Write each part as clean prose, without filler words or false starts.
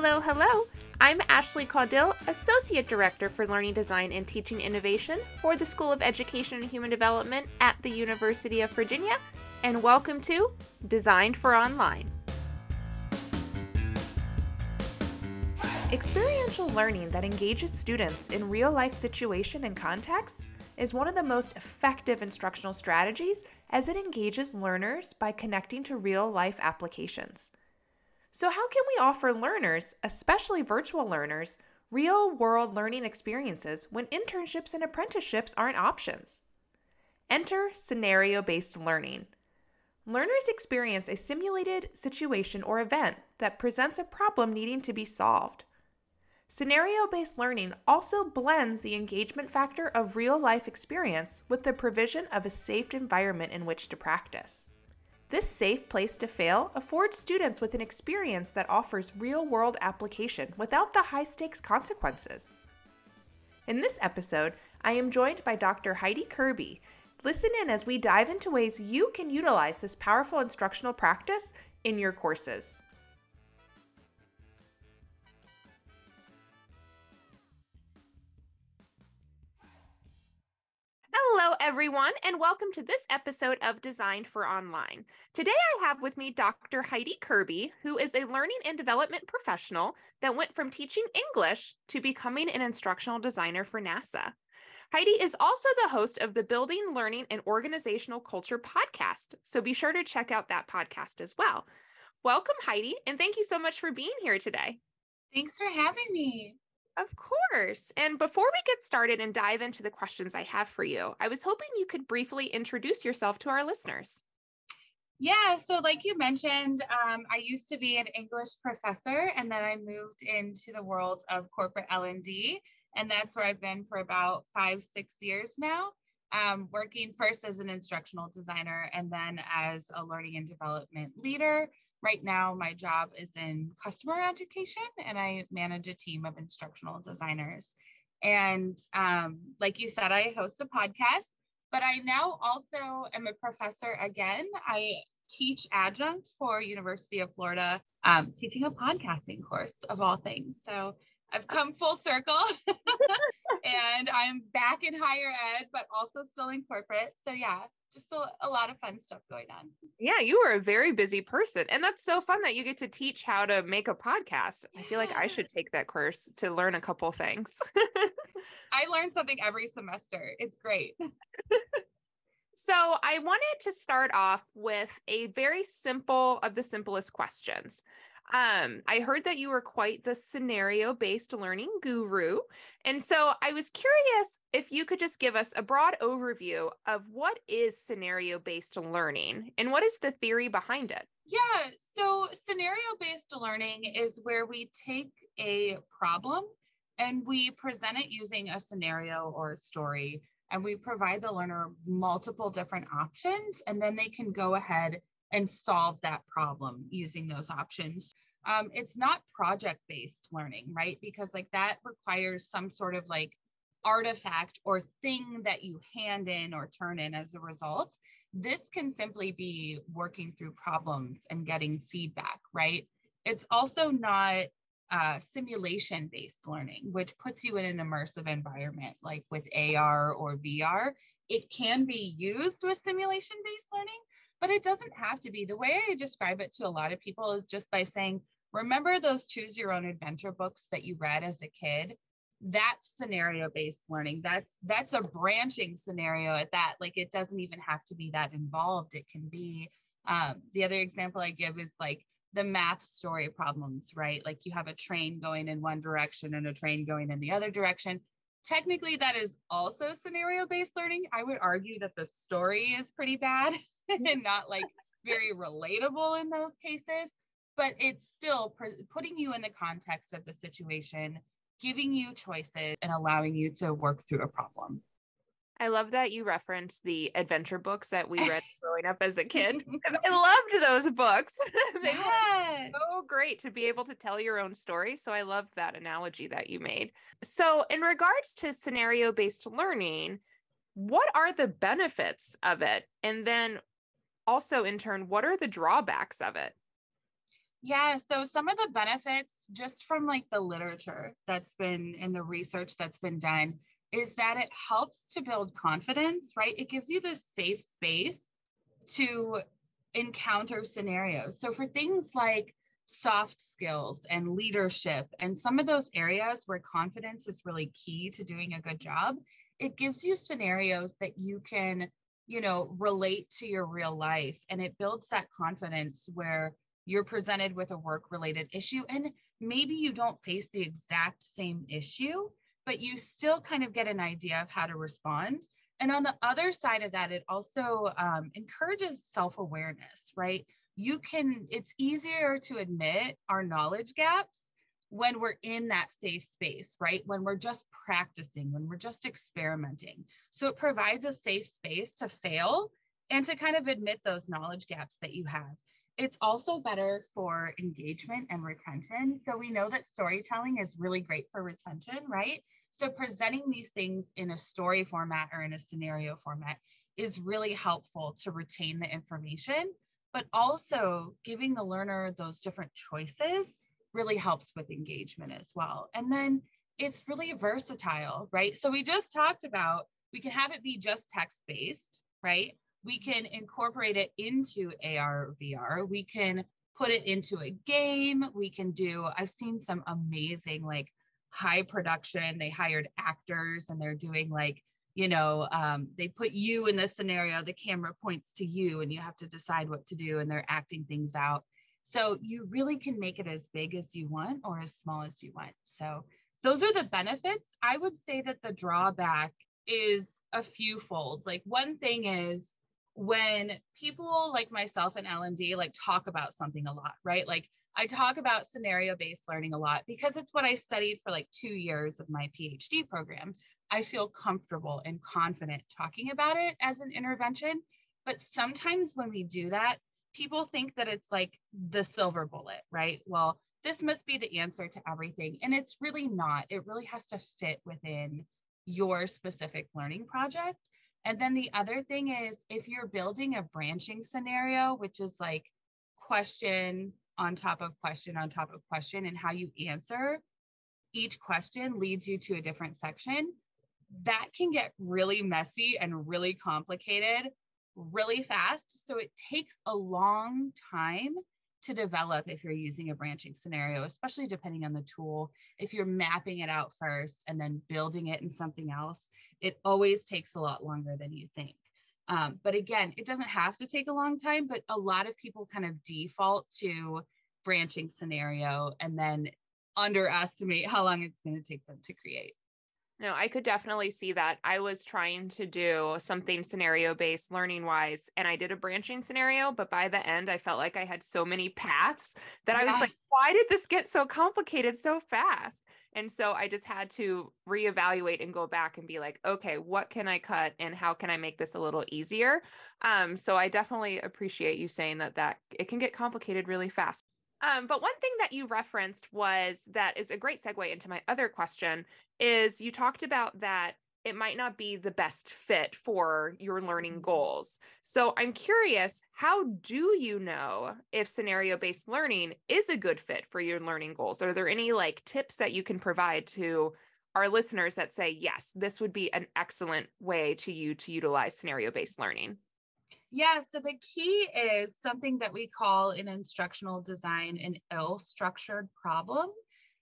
Hello, hello. I'm Ashley Caudill, Associate Director for Learning Design and Teaching Innovation for the School of Education and Human Development at the University of Virginia, and welcome to Designed for Online. Experiential learning that engages students in real-life situations and contexts is one of the most effective instructional strategies as it engages learners by connecting to real-life applications. So how can we offer learners, especially virtual learners, real-world learning experiences when internships and apprenticeships aren't options? Enter scenario-based learning. Learners experience a simulated situation or event that presents a problem needing to be solved. Scenario-based learning also blends the engagement factor of real-life experience with the provision of a safe environment in which to practice. This safe place to fail affords students with an experience that offers real-world application without the high-stakes consequences. In this episode, I am joined by Dr. Heidi Kirby. Listen in as we dive into ways you can utilize this powerful instructional practice in your courses. Hello, everyone, and welcome to this episode of Designed for Online. Today, I have with me Dr. Heidi Kirby, who is a learning and development professional that went from teaching English to becoming an instructional designer for NASA. Heidi is also the host of the Building Learning and Organizational Culture podcast, so be sure to check out that podcast as well. Welcome, Heidi, and thank you so much for being here today. Thanks for having me. Of course. And before we get started and dive into the questions I have for you, I was hoping you could briefly introduce yourself to our listeners. Yeah. So like you mentioned, I used to be an English professor, and then I moved into the world of corporate L&D. And that's where I've been for about 5-6 years now, working first as an instructional designer and then as a learning and development leader. Right now, my job is in customer education, and I manage a team of instructional designers. And like you said, I host a podcast, but I now also am a professor again. I teach adjunct for University of Florida, teaching a podcasting course of all things. So I've come full circle and I'm back in higher ed, but also still in corporate. So yeah. Just a lot of fun stuff going on. Yeah, you are a very busy person. And that's so fun that you get to teach how to make a podcast. Yeah. I feel like I should take that course to learn a couple things. I learn something every semester. It's great. So I wanted to start off with a very simple of the simplest questions. I heard that you were quite the scenario-based learning guru. And so I was curious if you could just give us a broad overview of what is scenario-based learning and what is the theory behind it? Yeah, so scenario-based learning is where we take a problem and we present it using a scenario or a story, and we provide the learner multiple different options, and then they can go ahead and solve that problem using those options. It's not project-based learning, right? Because like that requires some sort of like artifact or thing that you hand in or turn in as a result. This can simply be working through problems and getting feedback, right? It's also not simulation-based learning, which puts you in an immersive environment, like with AR or VR. It can be used with simulation-based learning, but it doesn't have to be. The way I describe it to a lot of people is just by saying, remember those choose your own adventure books that you read as a kid? That's scenario-based learning. That's a branching scenario at that. Like it doesn't even have to be that involved. It can be, the other example I give is like the math story problems, right? Like you have a train going in one direction and a train going in the other direction. Technically, that is also scenario-based learning. I would argue that the story is pretty bad and not like very relatable in those cases, but it's still putting you in the context of the situation, giving you choices and allowing you to work through a problem. I love that you referenced the adventure books that we read growing up as a kid, because I loved those books. They were so great to be able to tell your own story. So I love that analogy that you made. So in regards to scenario-based learning, what are the benefits of it? And then also in turn, what are the drawbacks of it? Yeah, so some of the benefits just from like the literature that's been in the research that's been done is that it helps to build confidence, right? It gives you this safe space to encounter scenarios. So for things like soft skills and leadership and some of those areas where confidence is really key to doing a good job, it gives you scenarios that you can, you know, relate to your real life. And it builds that confidence where you're presented with a work-related issue, and maybe you don't face the exact same issue, but you still kind of get an idea of how to respond. And on the other side of that, it also encourages self-awareness, right? It's easier to admit our knowledge gaps when we're in that safe space, right? When we're just practicing, when we're just experimenting. So it provides a safe space to fail and to kind of admit those knowledge gaps that you have. It's also better for engagement and retention. So we know that storytelling is really great for retention, right? So presenting these things in a story format or in a scenario format is really helpful to retain the information, but also giving the learner those different choices really helps with engagement as well. And then it's really versatile, right? So we just talked about, we can have it be just text-based, right? We can incorporate it into AR or VR. We can put it into a game. We can do, I've seen some amazing like high production. They hired actors and they're doing like, you know, they put you in this scenario, the camera points to you and you have to decide what to do and they're acting things out. So you really can make it as big as you want or as small as you want. So those are the benefits. I would say that the drawback is a few fold. Like one thing is, when people like myself and L&D like talk about something a lot, right? Like I talk about scenario-based learning a lot because it's what I studied for like 2 years of my PhD program. I feel comfortable and confident talking about it as an intervention. But sometimes when we do that, people think that it's like the silver bullet, right? Well, this must be the answer to everything. And it's really not. It really has to fit within your specific learning project. And then the other thing is if you're building a branching scenario, which is like question on top of question on top of question, and how you answer each question leads you to a different section, that can get really messy and really complicated really fast. So it takes a long time to develop if you're using a branching scenario, especially depending on the tool. If you're mapping it out first and then building it in something else, it always takes a lot longer than you think. But again, it doesn't have to take a long time, but a lot of people kind of default to branching scenario and then underestimate how long it's going to take them to create. No, I could definitely see that. I was trying to do something scenario-based learning-wise, and I did a branching scenario, but by the end, I felt like I had so many paths that I was like, why did this get so complicated so fast? And so I just had to reevaluate and go back and be like, okay, what can I cut and how can I make this a little easier? So I definitely appreciate you saying that it can get complicated really fast. But one thing that you referenced is a great segue into my other question is you talked about that it might not be the best fit for your learning goals. So I'm curious, how do you know if scenario-based learning is a good fit for your learning goals? Are there any like tips that you can provide to our listeners that say, yes, this would be an excellent way to you to utilize scenario-based learning? Yeah, so the key is something that we call in instructional design an ill-structured problem.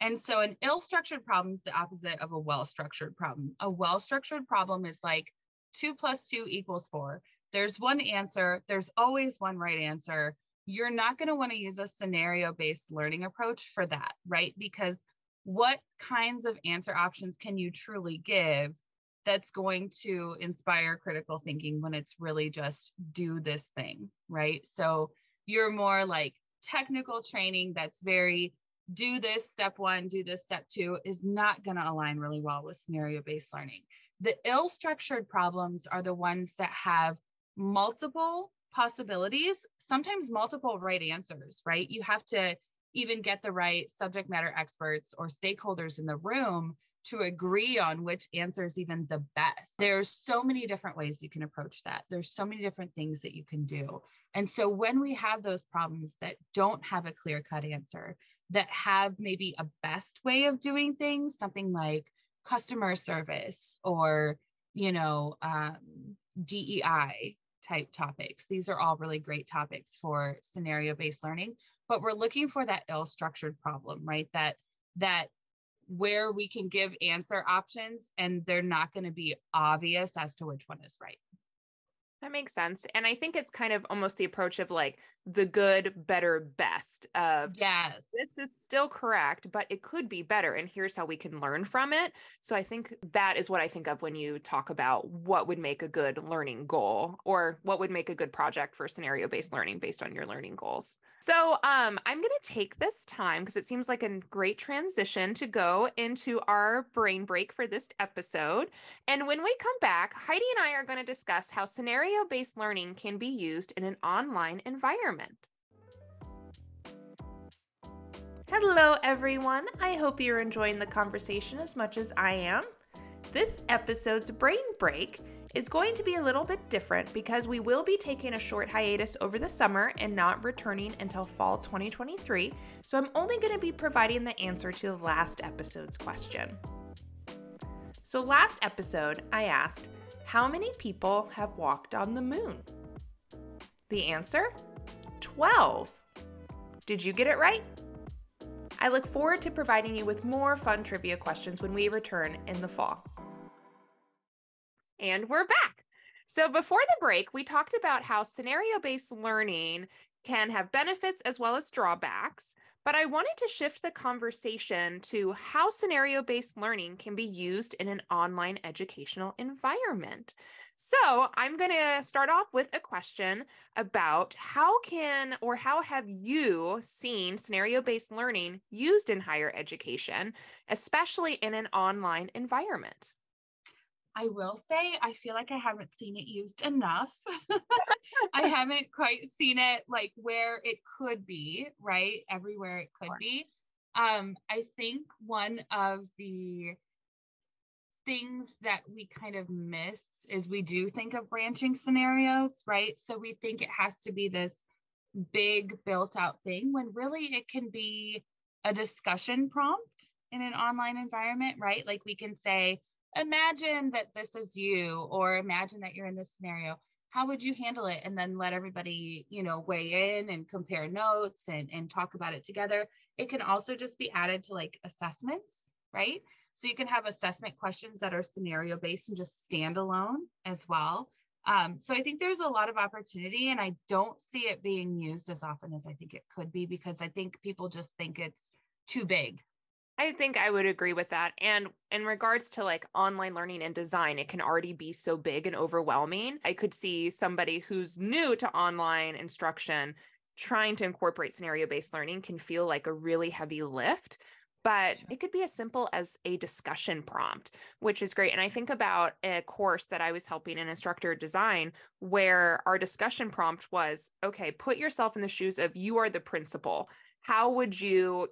And so an ill-structured problem is the opposite of a well-structured problem. A well-structured problem is like 2 + 2 = 4. There's one answer. There's always one right answer. You're not going to want to use a scenario-based learning approach for that, right? Because what kinds of answer options can you truly give that's going to inspire critical thinking when it's really just do this thing, right? So you're more like technical training that's very do this step one, do this step two is not going to align really well with scenario-based learning. The ill-structured problems are the ones that have multiple possibilities, sometimes multiple right answers, right? You have to even get the right subject matter experts or stakeholders in the room to agree on which answer is even the best. There's so many different ways you can approach that. There's so many different things that you can do. And so when we have those problems that don't have a clear-cut answer, that have maybe a best way of doing things, something like customer service or, DEI type topics. These are all really great topics for scenario-based learning, but we're looking for that ill-structured problem, right? That where we can give answer options and they're not going to be obvious as to which one is right. That makes sense. And I think it's kind of almost the approach of like the good, better, best of, yes, this is still correct, but it could be better. And here's how we can learn from it. So I think that is what I think of when you talk about what would make a good learning goal or what would make a good project for scenario-based learning based on your learning goals. So I'm going to take this time because it seems like a great transition to go into our brain break for this episode. And when we come back, Heidi and I are going to discuss how scenario-based learning can be used in an online environment. Hello, everyone. I hope you're enjoying the conversation as much as I am. This episode's Brain Break is going to be a little bit different because we will be taking a short hiatus over the summer and not returning until fall 2023. So I'm only going to be providing the answer to the last episode's question. So last episode, I asked, how many people have walked on the moon? The answer? 12. Did you get it right? I look forward to providing you with more fun trivia questions when we return in the fall. And we're back. So before the break, we talked about how scenario-based learning can have benefits as well as drawbacks, but I wanted to shift the conversation to how scenario-based learning can be used in an online educational environment. So I'm going to start off with a question about how have you seen scenario-based learning used in higher education, especially in an online environment? I will say, I feel like I haven't seen it used enough. I haven't quite seen it like where it could be, right? Everywhere it could be. I think one of the things that we kind of miss is we do think of branching scenarios, right? So we think it has to be this big built out thing when really it can be a discussion prompt in an online environment, right? Like we can say, imagine that this is you, or imagine that you're in this scenario. How would you handle it? And then let everybody, weigh in and compare notes and talk about it together. It can also just be added to like assessments, right? So you can have assessment questions that are scenario-based and just stand alone as well. So I think there's a lot of opportunity, and I don't see it being used as often as I think it could be because I think people just think it's too big. I think I would agree with that. And in regards to like online learning and design, it can already be so big and overwhelming. I could see somebody who's new to online instruction trying to incorporate scenario-based learning can feel like a really heavy lift, but it could be as simple as a discussion prompt, which is great. And I think about a course that I was helping an instructor design where our discussion prompt was, okay, put yourself in the shoes of you are the principal. How would you,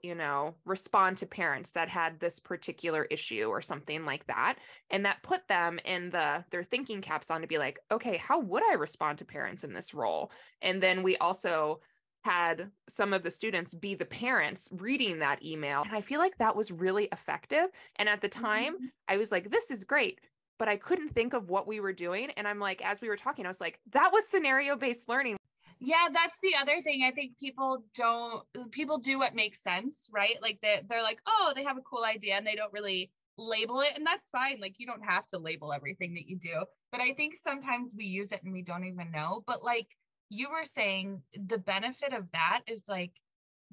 respond to parents that had this particular issue or something like that? And that put them in their thinking caps on to be like, okay, how would I respond to parents in this role? And then we also had some of the students be the parents reading that email. And I feel like that was really effective. And at the time, I was like, this is great. But I couldn't think of what we were doing. And I'm like, as we were talking, I was like, that was scenario-based learning. Yeah, that's the other thing. I think people do what makes sense, right? Like they're like, oh, they have a cool idea and they don't really label it. And that's fine. Like you don't have to label everything that you do. But I think sometimes we use it and we don't even know. But like you were saying, the benefit of that is like,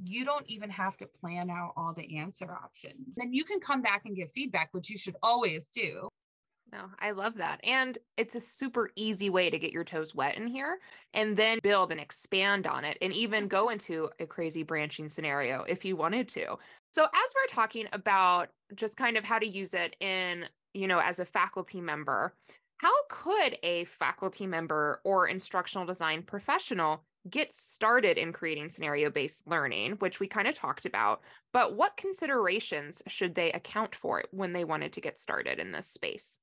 you don't even have to plan out all the answer options. And you can come back and give feedback, which you should always do. No, I love that. And it's a super easy way to get your toes wet in here and then build and expand on it and even go into a crazy branching scenario if you wanted to. So as we're talking about just kind of how to use it in, as a faculty member, how could a faculty member or instructional design professional get started in creating scenario-based learning, which we kind of talked about, but what considerations should they account for when they wanted to get started in this space?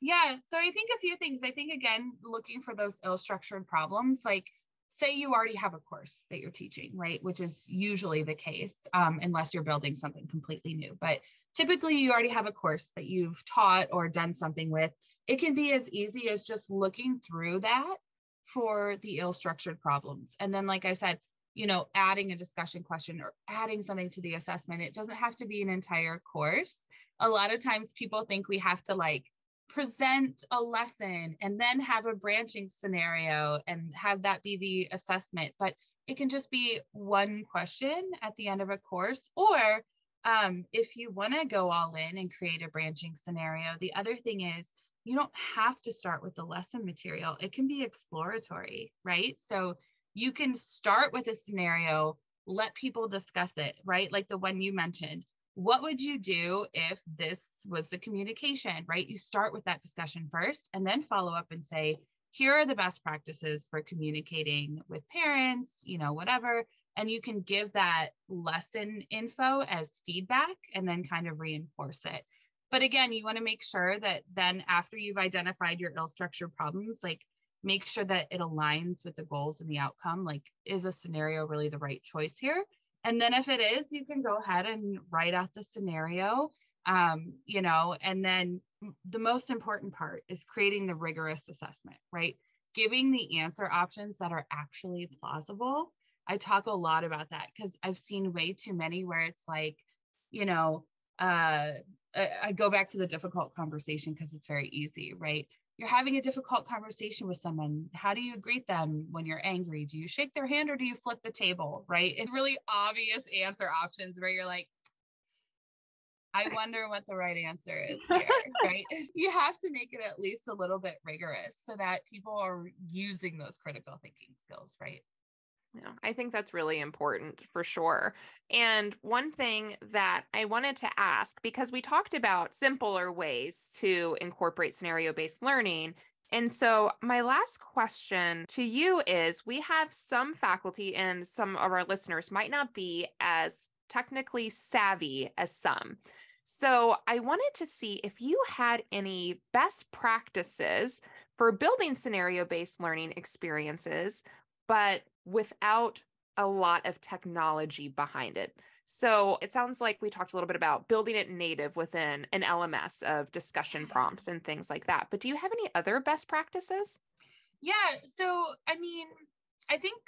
Yeah, so I think a few things. I think, again, looking for those ill-structured problems, like say you already have a course that you're teaching, right, which is usually the case, unless you're building something completely new. But typically, you already have a course that you've taught or done something with. It can be as easy as just looking through that for the ill-structured problems. And then, like I said, you know, adding a discussion question or adding something to the assessment. It doesn't have to be an entire course. A lot of times people think we have to like present a lesson and then have a branching scenario and have that be the assessment, but it can just be one question at the end of a course. Or if you want to go all in and create a branching scenario, the other thing is you don't have to start with the lesson material. It can be exploratory, right? So you can start with a scenario, let people discuss it, right? Like the one you mentioned. What would you do if this was the communication, right? You start with that discussion first and then follow up and say, here are the best practices for communicating with parents, you know, whatever. And you can give that lesson info as feedback and then kind of reinforce it. But again, you want to make sure that then after you've identified your ill-structured problems, like make sure that it aligns with the goals and the outcome. Like, is a scenario really the right choice here? And then if it is, you can go ahead and write out the scenario, you know, and then the most important part is creating the rigorous assessment, right? Giving the answer options that are actually plausible. I talk a lot about that because I've seen way too many where it's like, you know, I go back to the difficult conversation because it's very easy, right? You're having a difficult conversation with someone. How do you greet them when you're angry? Do you shake their hand or do you flip the table, right? It's really obvious answer options where you're like, I wonder what the right answer is here, right? You have to make it at least a little bit rigorous so that people are using those critical thinking skills, right? Yeah, I think that's really important for sure. And one thing that I wanted to ask, because we talked about simpler ways to incorporate scenario-based learning. And so my last question to you is, we have some faculty and some of our listeners might not be as technically savvy as some. So I wanted to see if you had any best practices for building scenario-based learning experiences, but without a lot of technology behind it. So it sounds like we talked a little bit about building it native within an LMS of discussion prompts and things like that. But do you have any other best practices? Yeah. So, I mean, I think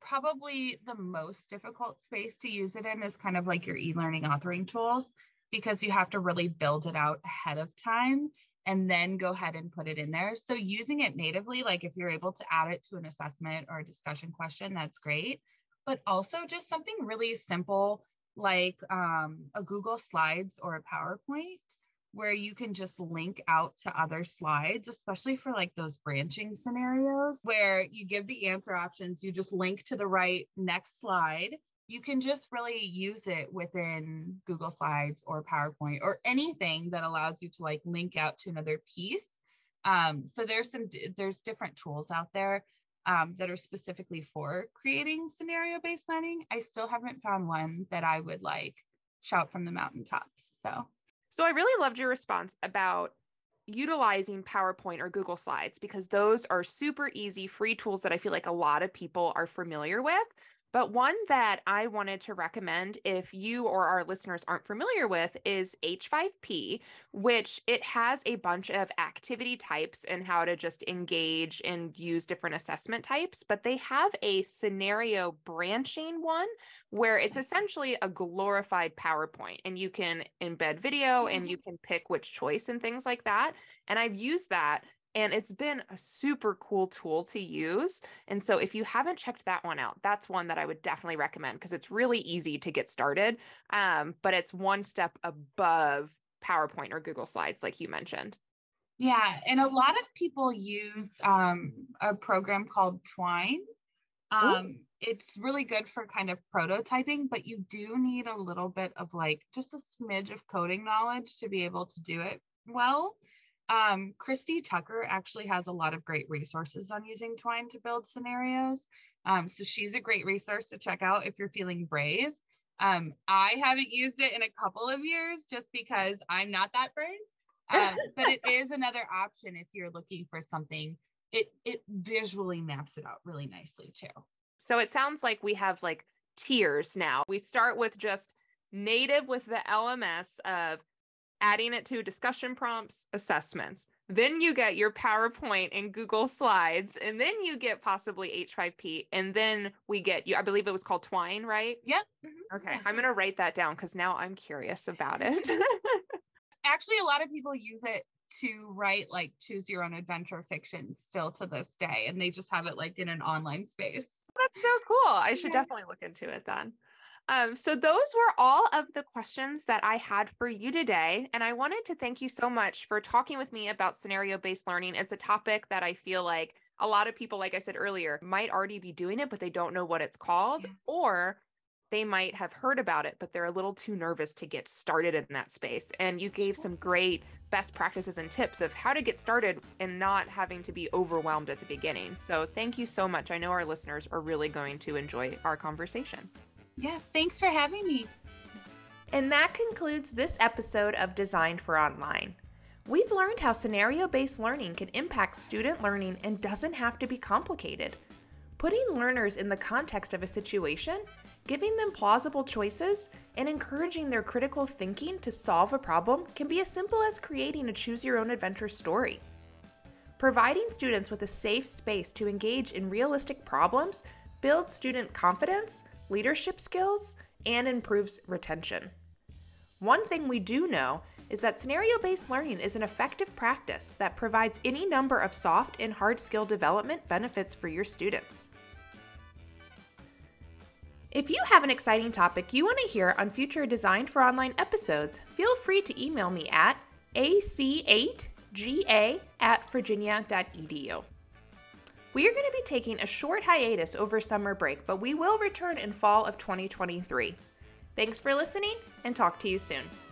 probably the most difficult space to use it in is kind of like your e-learning authoring tools, because you have to really build it out ahead of time and then go ahead and put it in there. So using it natively, like if you're able to add it to an assessment or a discussion question, that's great. But also just something really simple, like a Google Slides or a PowerPoint, where you can just link out to other slides, especially for like those branching scenarios, where you give the answer options, you just link to the right next slide. You can just really use it within Google Slides or PowerPoint or anything that allows you to like link out to another piece. So there's different tools out there that are specifically for creating scenario-based learning. I still haven't found one that I would like shout from the mountaintops. So I really loved your response about utilizing PowerPoint or Google Slides, because those are super easy, free tools that I feel like a lot of people are familiar with. But one that I wanted to recommend, if you or our listeners aren't familiar with, is H5P, which it has a bunch of activity types and how to just engage and use different assessment types. But they have a scenario branching one where it's essentially a glorified PowerPoint, and you can embed video and you can pick which choice and things like that. And I've used that, and it's been a super cool tool to use. And so if you haven't checked that one out, that's one that I would definitely recommend, because it's really easy to get started, but it's one step above PowerPoint or Google Slides, like you mentioned. Yeah, and a lot of people use a program called Twine. It's really good for kind of prototyping, but you do need a little bit of like just a smidge of coding knowledge to be able to do it well. Christy Tucker actually has a lot of great resources on using Twine to build scenarios. So she's a great resource to check out if you're feeling brave. I haven't used it in a couple of years just because I'm not that brave, but it is another option if you're looking for something. It visually maps it out really nicely too. So it sounds like we have like tiers now. We start with just native with the LMS of adding it to discussion prompts, assessments. Then you get your PowerPoint and Google Slides, and then you get possibly H5P. And then we get you, I believe it was called Twine, right? Yep. Mm-hmm. Okay. I'm going to write that down because now I'm curious about it. Actually, a lot of people use it to write like choose your own adventure fiction still to this day. And they just have it like in an online space. That's so cool. I should definitely look into it then. So those were all of the questions that I had for you today. And I wanted to thank you so much for talking with me about scenario-based learning. It's a topic that I feel like a lot of people, like I said earlier, might already be doing it, but they don't know what it's called, or they might have heard about it, but they're a little too nervous to get started in that space. And you gave some great best practices and tips of how to get started and not having to be overwhelmed at the beginning. So thank you so much. I know our listeners are really going to enjoy our conversation. Yes, thanks for having me. And that concludes this episode of Designed for Online. We've learned how scenario-based learning can impact student learning and doesn't have to be complicated. Putting learners in the context of a situation, giving them plausible choices, and encouraging their critical thinking to solve a problem can be as simple as creating a choose-your-own-adventure story. Providing students with a safe space to engage in realistic problems builds student confidence, leadership skills, and improves retention. One thing we do know is that scenario-based learning is an effective practice that provides any number of soft and hard skill development benefits for your students. If you have an exciting topic you want to hear on future Designed for Online episodes, feel free to email me at ac8ga@virginia.edu. We are going to be taking a short hiatus over summer break, but we will return in fall of 2023. Thanks for listening, and talk to you soon.